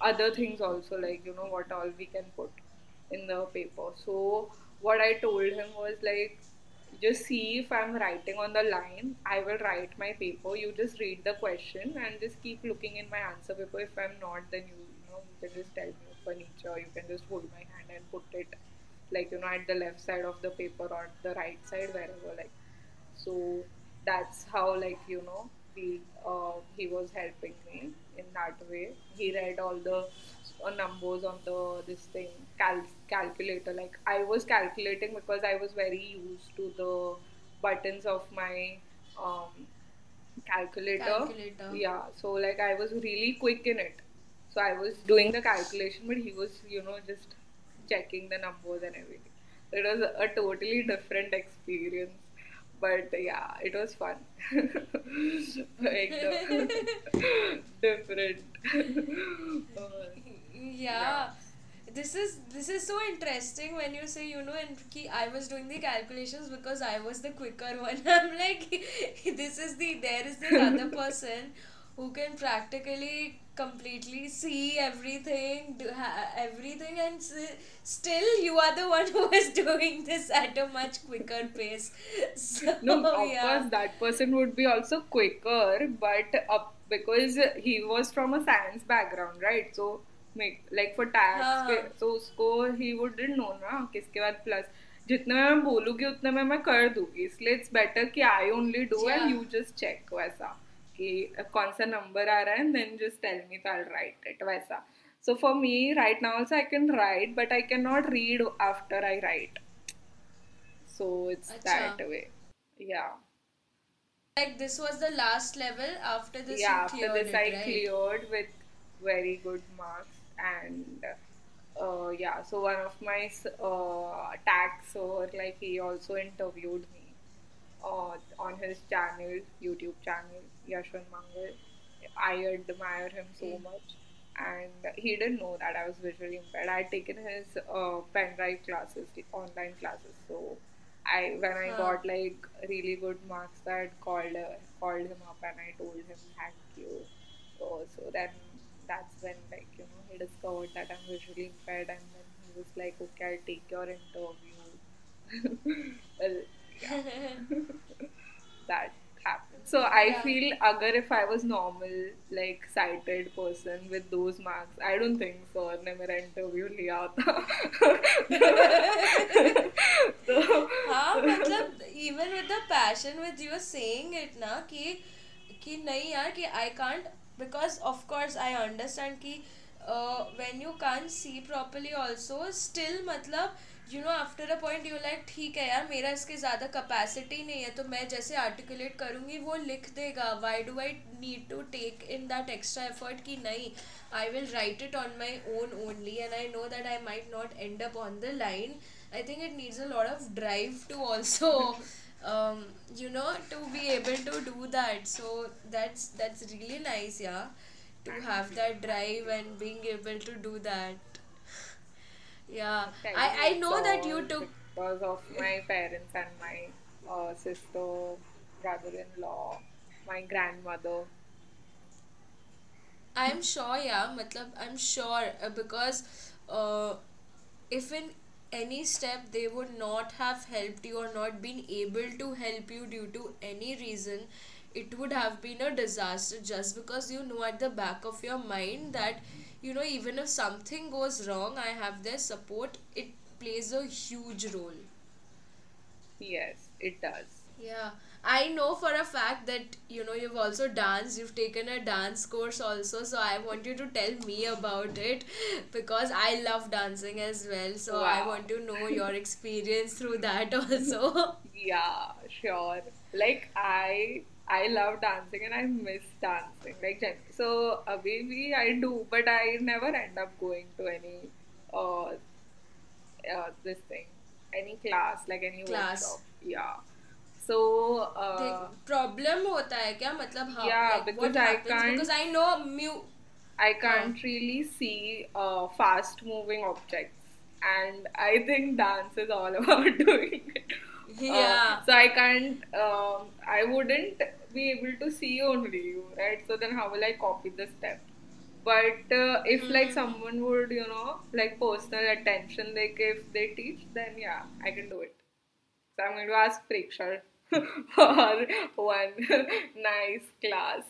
other things also, like, you know, what all we can put in the paper. So what I told him was like, just see if I'm writing on the line, I will write my paper. You just read the question and just keep looking in my answer paper. If I'm not, then you, you know, you can just tell me for nature. You can just hold my hand and put it, like, you know, at the left side of the paper or the right side, wherever, like. So that's how, like, you know, we, uh, he was helping me in that way. He read all the uh, numbers on the this thing, cal- calculator. Like, I was calculating because I was very used to the buttons of my um, calculator. calculator. Yeah, so, like, I was really quick in it. So I was doing the calculation, but he was, you know, just checking the numbers and everything. It was a totally different experience. But yeah, it was fun. Like the different. yeah. yeah. This is this is so interesting when you say, you know, and ki I was doing the calculations because I was the quicker one. I'm like, this is the there is this other person who can practically completely see everything, do ha- everything, and s- still you are the one who is doing this at a much quicker pace. So, no, of yeah. course that person would be also quicker, but uh, because he was from a science background, right? So make, like for tax, uh-huh. so usko he wouldn't know na kiske baad plus. जितना मैं बोलूँगी उतना मैं मैं कर दूँगी. इसलिए it's better कि I only do yeah. and you just check वैसा. कौन सा नंबर आ रहा है and then just tell me that I'll write it वैसा. So for me right now also I can write, but I cannot read after I write, so it's Achha. that way. Yeah, like this was the last level. After this yeah you after this it, I right? cleared with very good marks. And uh, yeah, so one of my uh, tax or like he also interviewed me Uh, on his channel, YouTube channel, Yashwan Mangal. I admire him so mm. much, and he didn't know that I was visually impaired. I had taken his uh, pen drive classes, the online classes. So I, when I huh. got like really good marks, I had called uh, called him up and I told him thank you. So, so then that's when, like, you know, he discovered that I'm visually impaired, and then he was like, okay, I'll take your interview. Well, yeah. That happened. So I yeah. feel agar if I was normal, like sighted person with those marks, I don't think sir ne mera interview liya tha. So haan, matlab, even with the passion with you saying it na ki ki nahi yaar ki I can't, because of course I understand ki uh, when you can't see properly also still matlab, you know, after a point you're like ठीक है यार मेरा इसके ज़्यादा capacity नहीं है तो मैं जैसे articulate करूँगी वो लिख देगा. Why do I need to take in that extra effort कि नहीं, I will write it on my own only, and I know that I might not end up on the line. I think it needs a lot of drive to also um, you know, to be able to do that. So that's that's really nice, yeah, to have that drive and being able to do that. Yeah, Thank I, I you know that you all took because of my parents and my uh, sister, brother-in-law, my grandmother. I'm sure, yeah, matlab, I'm sure uh, because uh, if in any step they would not have helped you or not been able to help you due to any reason, it would have been a disaster, just because you know at the back of your mind that, you know, even if something goes wrong, I have their support. It plays a huge role. Yes, it does. Yeah, I know for a fact that, you know, you've also danced, you've taken a dance course also, so I want you to tell me about it because I love dancing as well, so wow. I want to know your experience through that also. Yeah, sure. Like, I I love dancing and I miss dancing. Like, so maybe I do, but I never end up going to any uh, uh this thing, any class, like any class. Workshop. Yeah. So uh, the problem hota hai kya? Matlab, how, yeah, like, because what happens? I can't, because I know mu- I can't uh, really see uh, fast moving objects, and I think dance is all about doing it. Yeah. Uh, so I can't, um, I wouldn't be able to see only, right? So then how will I copy the step? But uh, if mm-hmm. like someone would, you know, like personal attention, like if they teach, then yeah, I can do it. So I'm going to ask Priksha for one nice class.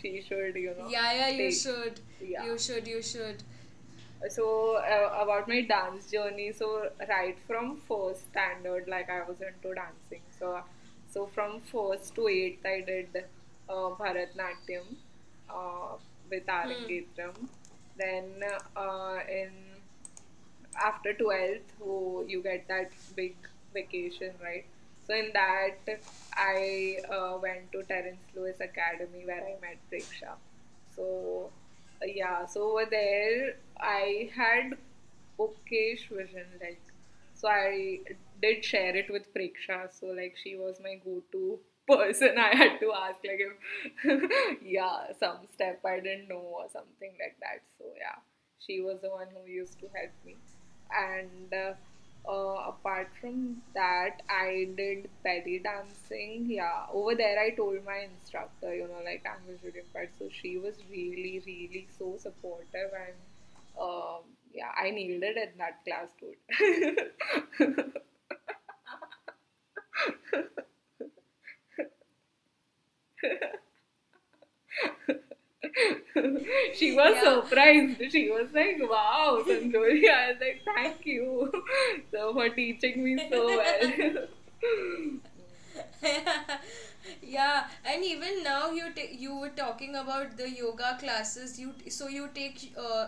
She should, you know. Yeah, yeah, you take. should. Yeah. You should, you should. So uh, about my dance journey, so right from first standard, like I was into dancing, so so from first to eighth I did uh, Bharatnatyam uh, with Arangetram. Hmm. Then uh, in after twelfth, oh, you get that big vacation, right? So in that I uh, went to Terence Lewis Academy where I met Priksha. So yeah, so over there I had okayish vision, like, so I did share it with Priksha, so like she was my go-to person. I had to ask, like, if yeah, some step I didn't know or something like that. So yeah, she was the one who used to help me. And uh, uh, apart from that, I did belly dancing. Yeah, over there I told my instructor, you know, like I'm visually impaired, so she was really, really so supportive and Um, yeah, I needed it in that class, dude. She was yeah. surprised. She was like, wow, Sanjoli. I was like, thank you so for teaching me so well. Yeah, and even now you t- you were talking about the yoga classes. You t- so you take uh,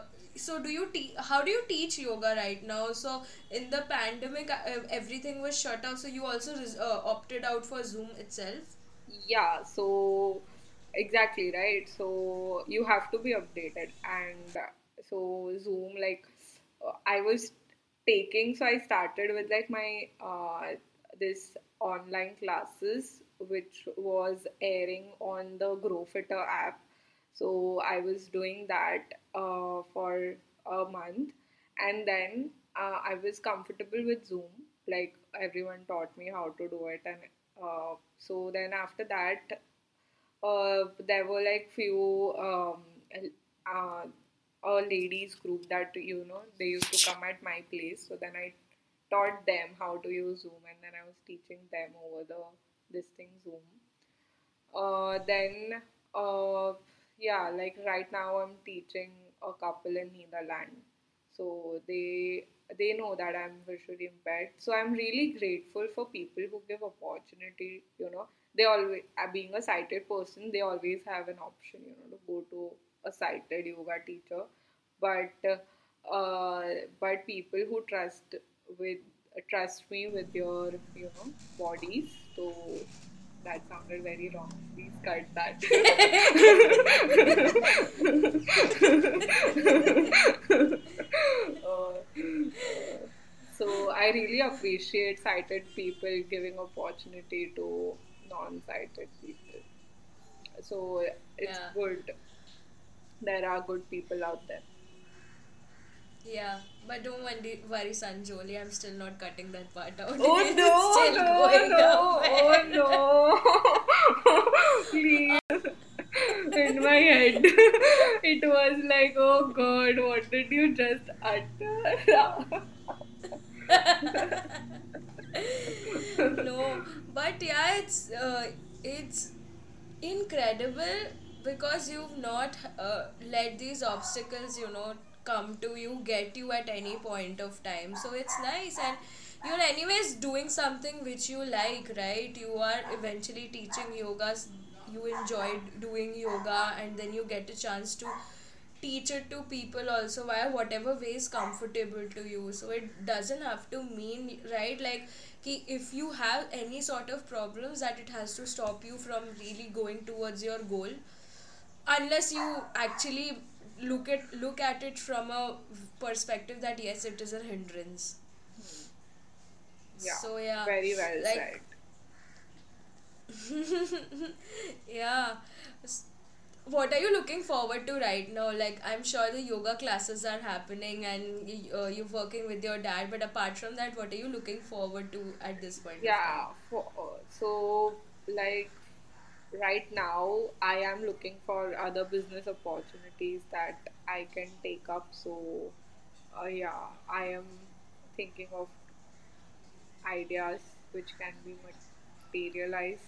so do you te- how do you teach yoga right now? So in the pandemic, uh, everything was shut out. So you also res- uh, opted out for Zoom itself. Yeah. So exactly right. So you have to be updated, and so Zoom, like I was taking. So I started with like my uh, this online classes, which was airing on the GrowFitter app. So I was doing that uh, for a month, and then uh, I was comfortable with Zoom. Like everyone taught me how to do it, and uh, so then after that, uh, there were like few um, uh, a ladies group that, you know, they used to come at my place. So then I taught them how to use Zoom, and then I was teaching them over the this thing Zoom. Uh, then uh, yeah, like right now I'm teaching a couple in Netherlands, so they they know that I'm visually impaired. So I'm really grateful for people who give opportunity. You know, they always, being a sighted person, they always have an option, you know, to go to a sighted yoga teacher. But uh, but people who trust with trust me with your, you know, bodies. So that sounded very wrong. Please cut that. uh, So I really appreciate sighted people giving opportunity to non-sighted people. So it's yeah. good. There are good people out there. Yeah, but don't worry, Sanjoli, I'm still not cutting that part out. Oh it's no, still no, going no, up, oh no, please. In my head, it was like, oh God, what did you just utter? No, but yeah, it's uh, it's incredible because you've not uh, let these obstacles, you know, come to you, get you at any point of time. So it's nice, and you're anyways doing something which you like, right? You are eventually teaching yoga, you enjoyed doing yoga, and then you get a chance to teach it to people also via whatever way is comfortable to you. So it doesn't have to mean, right, like ki if you have any sort of problems, that it has to stop you from really going towards your goal, unless you actually look at look at it from a perspective that yes, it is a hindrance. Yeah, so yeah, very well like, said. Yeah, what are you looking forward to right now? Like, I'm sure the yoga classes are happening and uh, you're working with your dad, but apart from that, what are you looking forward to at this point? Yeah, for, so like right now I am looking for other business opportunities that I can take up. So uh, yeah, I am thinking of ideas which can be materialized.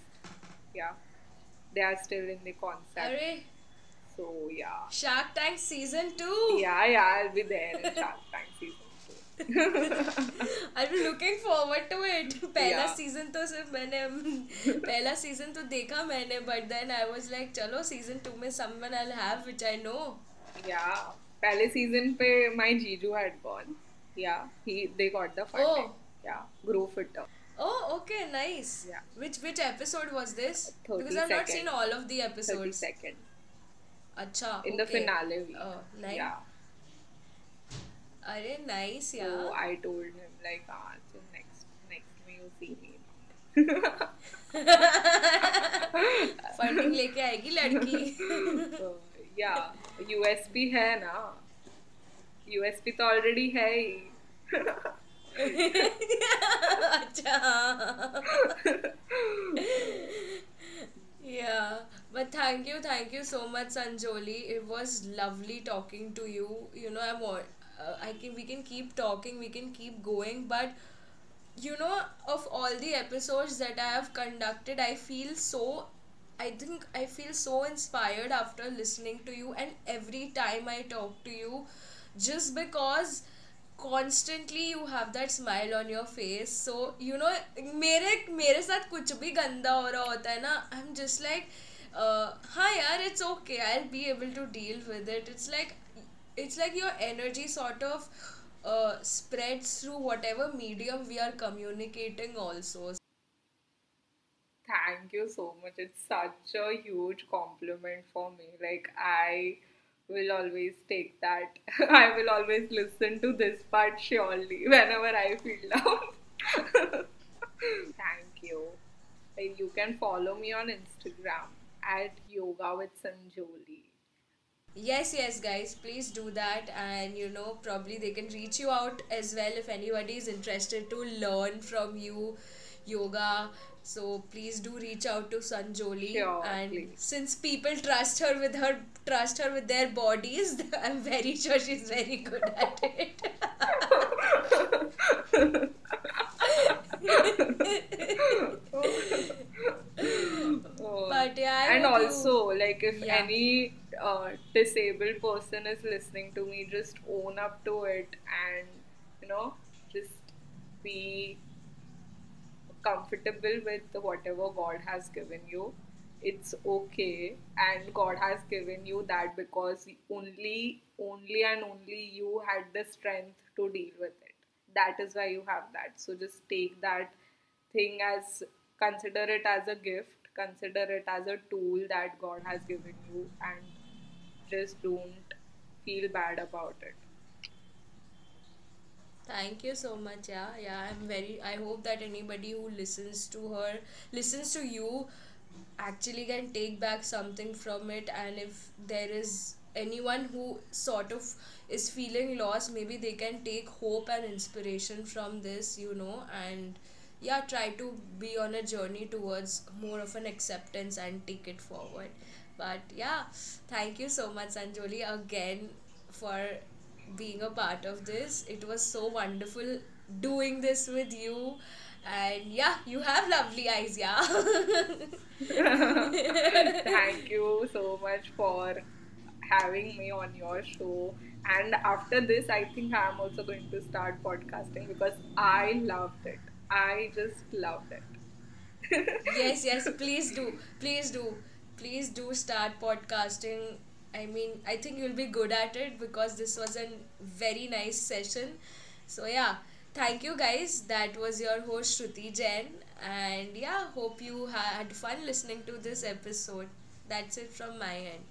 Yeah, they are still in the concept. Array. So yeah, Shark Tank season two. Yeah, yeah, I'll be there in Shark Tank season I'll be looking forward to it. Pehla yeah. season to sirf maine pehla season to dekha maine, but then I was like, chalo season two mein someone I'll have which I know. Yeah, pehle season pe my Jiju had gone. Yeah, he they got the funding. Oh. Yeah, GrowFitter. Oh, okay, nice. Yeah. Which which episode was this? Because I've not seen all of the episodes. thirty-second. Acha. In okay. the finale week. Oh, nice. Yeah. Arey, nice, yeah. So I told him, like, ah, so next, next time you see me. Funding leke aayegi ladki. So, yeah, U S P hai na. U S P to already hai. Achha. Yeah, but thank you, thank you so much, Sanjoli. It was lovely talking to you. You know, I'm all... Uh, I can we can keep talking, we can keep going, but you know, of all the episodes that I have conducted, I feel so I think I feel so inspired after listening to you, and every time I talk to you, just because constantly you have that smile on your face. So you know, mere mere sath kuch bhi ganda ho raha hota hai na, I'm just like uh, hi yaar, it's okay, I'll be able to deal with it. It's like It's like your energy sort of uh, spreads through whatever medium we are communicating also. Thank you so much. It's such a huge compliment for me. Like, I will always take that. I will always listen to this part surely whenever I feel down. Thank you. You can follow me on Instagram at Yoga with Sanjoli. Yes, yes, guys, please do that, and you know, probably they can reach you out as well if anybody is interested to learn from you yoga. So please do reach out to Sanjoli. Sure, and please. Since people trust her with her trust her with their bodies, I'm very sure she's very good at it. Oh. But yeah, and also you, like if yeah. any uh, disabled person is listening to me, just own up to it, and you know, just be comfortable with whatever God has given you. It's okay, and God has given you that because only only and only you had the strength to deal with it. That is why you have that. So just take that thing as, consider it as a gift, consider it as a tool that God has given you, and just don't feel bad about it. Thank you so much. Yeah, yeah. I'm very. I hope that anybody who listens to her, listens to you, actually can take back something from it. And if there is anyone who sort of is feeling lost, maybe they can take hope and inspiration from this, you know, and yeah, try to be on a journey towards more of an acceptance and take it forward. But yeah, thank you so much, Sanjoli, again for being a part of this. It was so wonderful doing this with you. And yeah, you have lovely eyes, yeah. Thank you so much for having me on your show. And after this, I think I'm also going to start podcasting because I loved it. I just loved it. Yes, yes, please do. Please do. Please do start podcasting. I mean, I think you'll be good at it because this was a very nice session. So yeah, thank you guys. That was your host Shruti Jain, and yeah, hope you had fun listening to this episode. That's it from my end.